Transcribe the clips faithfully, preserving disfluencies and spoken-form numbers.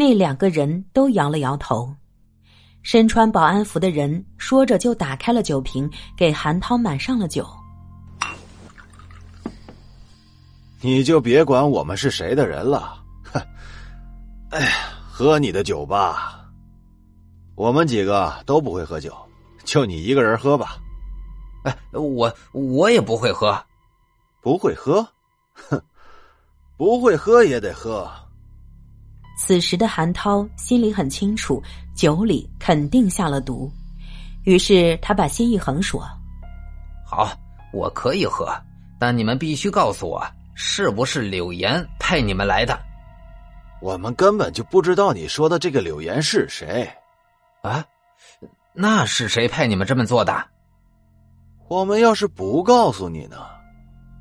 那两个人都摇了摇头。身穿保安服的人说着就打开了酒瓶，给韩涛满上了酒。你就别管我们是谁的人了，哼！哎呀，喝你的酒吧。我们几个都不会喝酒，就你一个人喝吧。哎，我我也不会喝。不会喝？哼，不会喝也得喝。此时的韩涛心里很清楚，酒里肯定下了毒，于是他把心一横说：“好，我可以喝，但你们必须告诉我。”是不是柳岩派你们来的？我们根本就不知道你说的这个柳岩是谁。啊，那是谁派你们这么做的？我们要是不告诉你呢？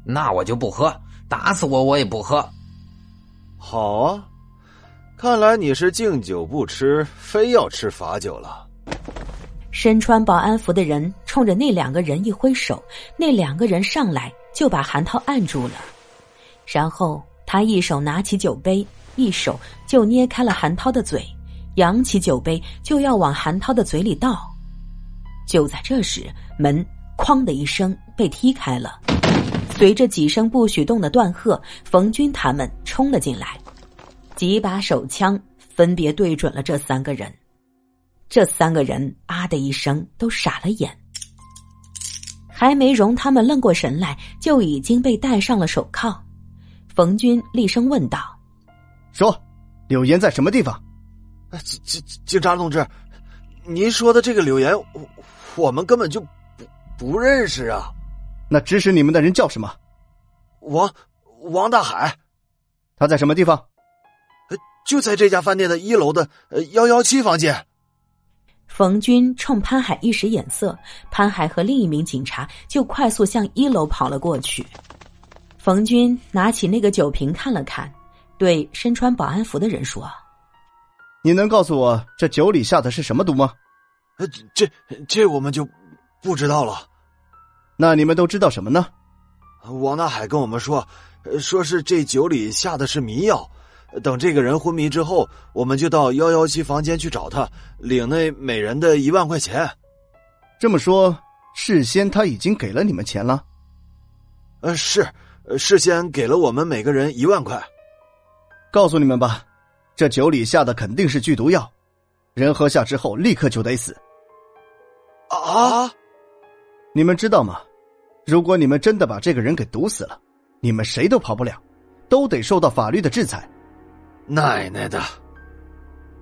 那我就不喝，打死我我也不喝。好啊，看来你是敬酒不吃，非要吃罚酒了。身穿保安服的人冲着那两个人一挥手，那两个人上来就把韩涛按住了。然后他一手拿起酒杯，一手就捏开了韩涛的嘴，扬起酒杯就要往韩涛的嘴里倒。就在这时，门哐的一声被踢开了，随着几声不许动的断喝，冯军他们冲了进来，几把手枪分别对准了这三个人。这三个人啊的一声都傻了眼，还没容他们愣过神来，就已经被戴上了手铐。冯军厉声问道：“说，柳岩在什么地方？”“警警察同志，您说的这个柳岩，我们根本就不不认识啊。”“那指使你们的人叫什么？”“王王大海。”“他在什么地方？”“就在这家饭店的一楼的幺幺七房间。”冯军冲潘海一使眼色，潘海和另一名警察就快速向一楼跑了过去。冯军拿起那个酒瓶看了看，对身穿保安服的人说：“你能告诉我这酒里下的是什么毒吗？”“这这我们就不知道了。”“那你们都知道什么呢？”“王大海跟我们说，说是这酒里下的是迷药，等这个人昏迷之后，我们就到一一七房间去找他，领那每人的一万块钱。”“这么说，事先他已经给了你们钱了？”“呃，是。”“事先给了我们每个人一万块。”“告诉你们吧，这酒里下的肯定是剧毒药，人喝下之后立刻就得死。”“啊！”“你们知道吗？如果你们真的把这个人给毒死了，你们谁都跑不了，都得受到法律的制裁。”“奶奶的！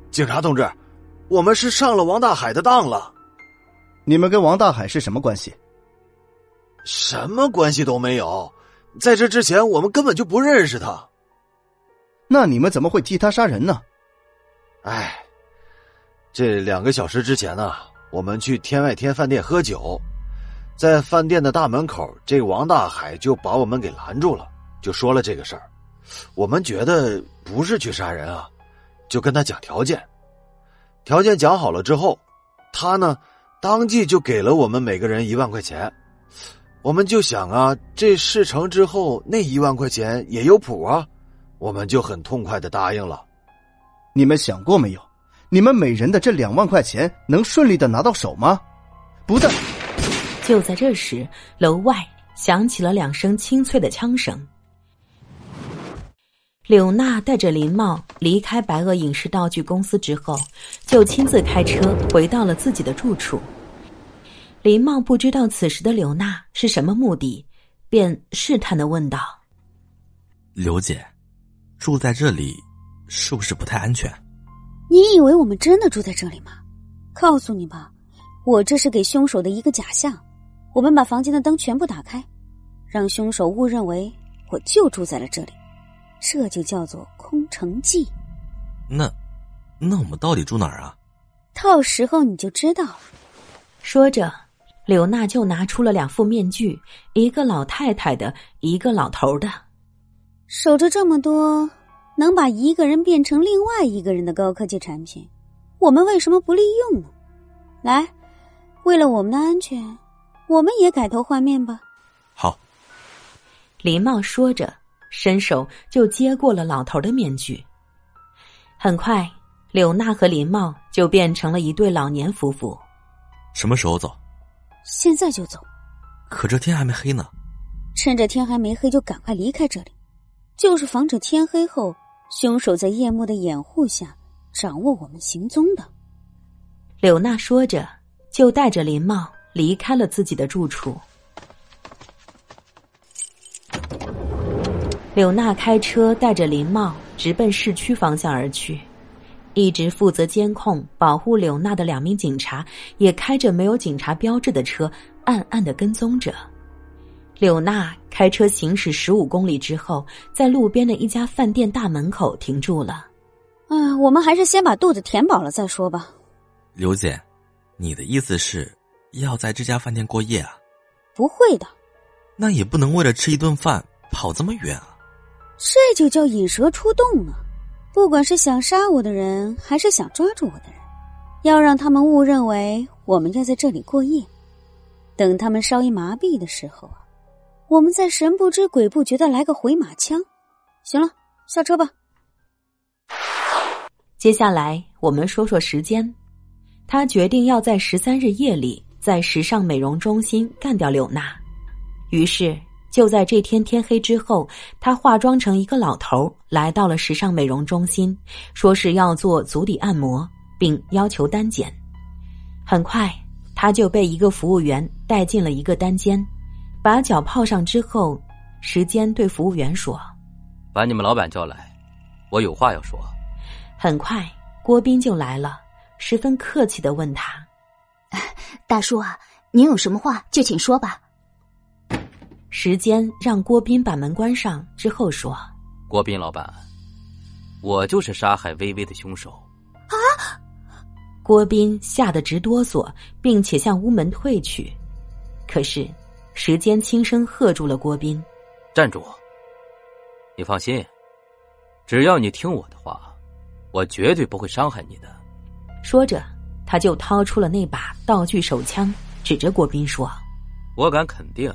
警察同志，我们是上了王大海的当了。”“你们跟王大海是什么关系？”“什么关系都没有。在这之前我们根本就不认识他。”“那你们怎么会替他杀人呢？”“哎，这两个小时之前呢、啊，我们去天外天饭店喝酒，在饭店的大门口，这王大海就把我们给拦住了，就说了这个事儿。我们觉得不是去杀人啊，就跟他讲条件。条件讲好了之后，他呢当即就给了我们每个人一万块钱。我们就想啊，这事成之后那一万块钱也有谱啊，我们就很痛快的答应了。”“你们想过没有，你们每人的这两万块钱能顺利的拿到手吗？不但……”就在这时，楼外响起了两声清脆的枪声。柳娜带着林茂离开白鹅影视道具公司之后，就亲自开车回到了自己的住处。林茂不知道此时的柳娜是什么目的，便试探地问道：“柳姐，住在这里是不是不太安全？”“你以为我们真的住在这里吗？告诉你吧，我这是给凶手的一个假象。我们把房间的灯全部打开，让凶手误认为我就住在了这里，这就叫做空城计。”“那那我们到底住哪儿啊？”“到时候你就知道了。”说着，柳娜就拿出了两副面具，一个老太太的，一个老头的。“守着这么多能把一个人变成另外一个人的高科技产品，我们为什么不利用呢？来，为了我们的安全，我们也改头换面吧。”“好。”林茂说着，伸手就接过了老头的面具。很快，柳娜和林茂就变成了一对老年夫妇。什么时候走？现在就走。可这天还没黑呢。趁着天还没黑就赶快离开这里，就是防止天黑后凶手在夜幕的掩护下掌握我们行踪的。柳娜说着就带着林茂离开了自己的住处。柳娜开车带着林茂直奔市区方向而去，一直负责监控保护柳娜的两名警察也开着没有警察标志的车暗暗地跟踪着。柳娜开车行驶十五公里之后，在路边的一家饭店大门口停住了。哎，我们还是先把肚子填饱了再说吧。刘姐，你的意思是要在这家饭店过夜啊？不会的。那也不能为了吃一顿饭跑这么远啊。这就叫引蛇出洞啊。不管是想杀我的人还是想抓住我的人，要让他们误认为我们要在这里过夜，等他们稍一麻痹的时候啊，我们再神不知鬼不觉地来个回马枪。行了，下车吧。接下来我们说说时间。他决定要在十三日夜里在时尚美容中心干掉柳娜，于是就在这天天黑之后，他化妆成一个老头来到了时尚美容中心，说是要做足底按摩并要求单间。很快他就被一个服务员带进了一个单间，把脚泡上之后，时间对服务员说，把你们老板叫来，我有话要说。很快郭斌就来了，十分客气地问他，大叔啊，您有什么话就请说吧。时间让郭斌把门关上之后说，郭斌老板，我就是杀害薇薇的凶手。啊！郭斌吓得直哆嗦，并且向屋门退去。可是时间轻声喝住了郭斌，站住！你放心，只要你听我的话，我绝对不会伤害你的。说着他就掏出了那把道具手枪，指着郭斌说，我敢肯定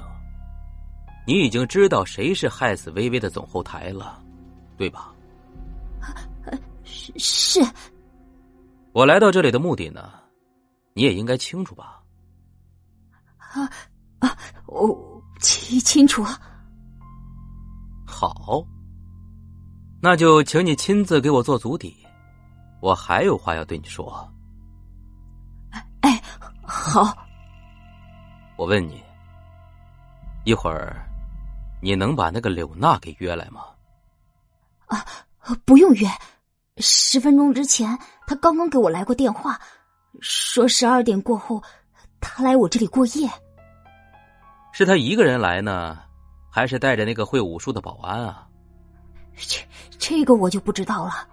你已经知道谁是害死薇薇的总后台了，对吧？是。我来到这里的目的呢，你也应该清楚吧？啊啊，我清清楚。好，那就请你亲自给我做足底，我还有话要对你说。哎，好。我问你，一会儿你能把那个柳娜给约来吗？啊，不用约。十分钟之前，他刚刚给我来过电话，说十二点过后，他来我这里过夜。是他一个人来呢，还是带着那个会武术的保安啊？这这个我就不知道了。